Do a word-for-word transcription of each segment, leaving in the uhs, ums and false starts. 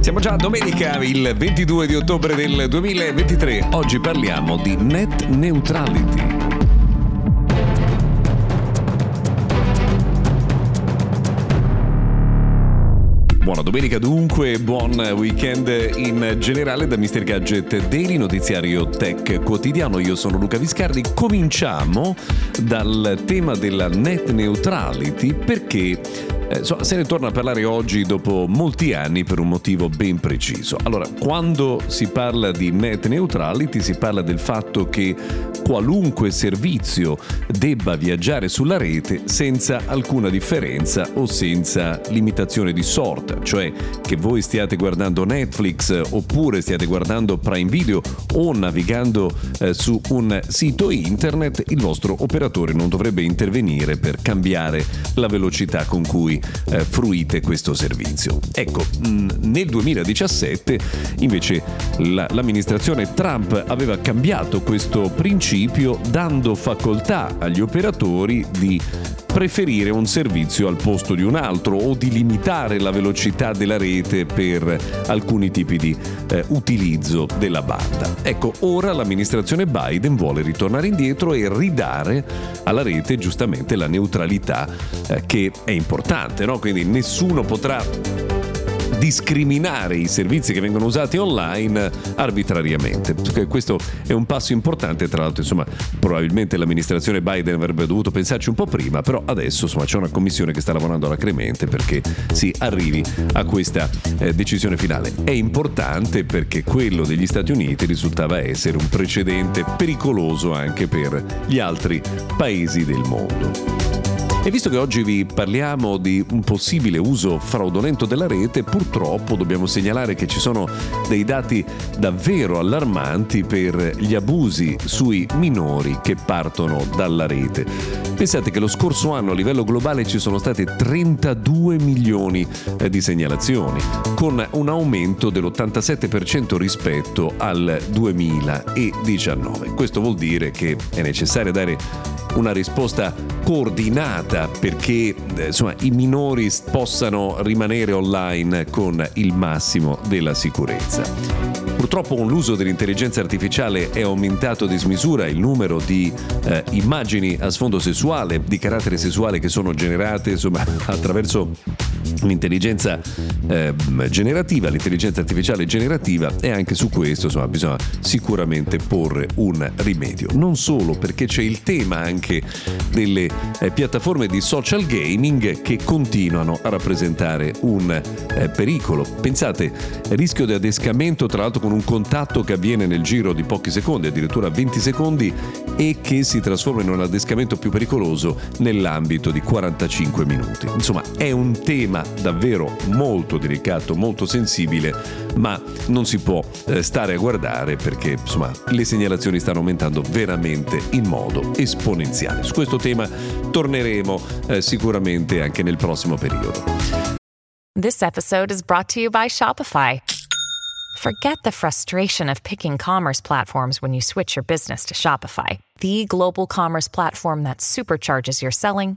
Siamo già a domenica, il ventidue di ottobre del duemilaventitré. Oggi parliamo di net neutrality. Buona domenica dunque, buon weekend in generale da mister Gadget Daily, notiziario tech quotidiano. Io sono Luca Viscardi. Cominciamo dal tema della net neutrality perché eh, so, se ne torna a parlare oggi dopo molti anni per un motivo ben preciso. Allora, quando si parla di net neutrality si parla del fatto che qualunque servizio debba viaggiare sulla rete senza alcuna differenza o senza limitazione di sorta. Cioè che voi stiate guardando Netflix oppure stiate guardando Prime Video o navigando eh, su un sito internet, il vostro operatore non dovrebbe intervenire per cambiare la velocità con cui eh, fruite questo servizio. Ecco, mh, nel duemiladiciassette invece la, l'amministrazione Trump aveva cambiato questo principio dando facoltà agli operatori di preferire un servizio al posto di un altro o di limitare la velocità della rete per alcuni tipi di eh, utilizzo della banda. Ecco, ora l'amministrazione Biden vuole ritornare indietro e ridare alla rete giustamente la neutralità eh, che è importante, no? Quindi nessuno potrà discriminare i servizi che vengono usati online arbitrariamente. Questo è un passo importante, tra l'altro, insomma, probabilmente l'amministrazione Biden avrebbe dovuto pensarci un po' prima, però adesso, insomma, c'è una commissione che sta lavorando alacremente perché si arrivi a questa eh, decisione finale. È importante perché quello degli Stati Uniti risultava essere un precedente pericoloso anche per gli altri paesi del mondo. E visto che oggi vi parliamo di un possibile uso fraudolento della rete, purtroppo dobbiamo segnalare che ci sono dei dati davvero allarmanti per gli abusi sui minori che partono dalla rete. Pensate che lo scorso anno a livello globale ci sono state trentadue milioni di segnalazioni, con un aumento dell'ottantasette per cento rispetto al duemiladiciannove. Questo vuol dire che è necessario dare una risposta coordinata perché insomma, i minori possano rimanere online con il massimo della sicurezza. Purtroppo con l'uso dell'intelligenza artificiale è aumentato a dismisura il numero di eh, immagini a sfondo sessuale, di carattere sessuale che sono generate insomma, attraverso l'intelligenza eh, generativa, l'intelligenza artificiale generativa, e anche su questo insomma, bisogna sicuramente porre un rimedio. Non solo perché c'è il tema anche delle eh, piattaforme di social gaming che continuano a rappresentare un eh, pericolo. Pensate, rischio di adescamento tra l'altro con un contatto che avviene nel giro di pochi secondi, addirittura venti secondi, e che si trasforma in un adescamento più pericoloso nell'ambito di quarantacinque minuti. Insomma, è un tema davvero molto delicato, molto sensibile, ma non si può stare a guardare perché insomma le segnalazioni stanno aumentando veramente in modo esponenziale. Su questo tema torneremo eh, sicuramente anche nel prossimo periodo. This episode is brought to you by Shopify. Forget the frustration of picking commerce platforms when you switch your business to Shopify, the global commerce platform that supercharges your selling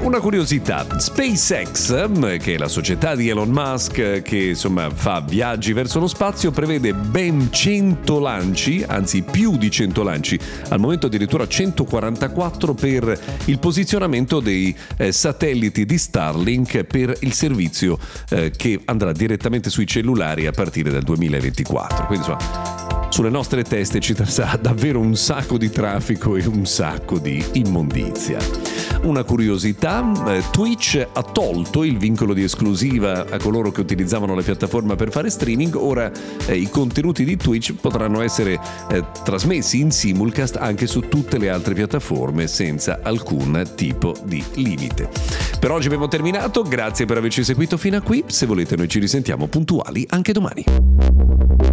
Una curiosità, SpaceX, che è la società di Elon Musk che insomma fa viaggi verso lo spazio, prevede ben cento lanci, anzi più di cento lanci, al momento addirittura centoquarantaquattro, per il posizionamento dei eh, satelliti di Starlink per il servizio eh, che andrà direttamente sui cellulari a partire dal duemilaventiquattro. Quindi insomma sulle nostre teste ci sarà davvero un sacco di traffico e un sacco di immondizia. Una curiosità, Twitch ha tolto il vincolo di esclusiva a coloro che utilizzavano la piattaforma per fare streaming. Ora eh, i contenuti di Twitch potranno essere eh, trasmessi in simulcast anche su tutte le altre piattaforme senza alcun tipo di limite. Per oggi abbiamo terminato, grazie per averci seguito fino a qui, se volete noi ci risentiamo puntuali anche domani.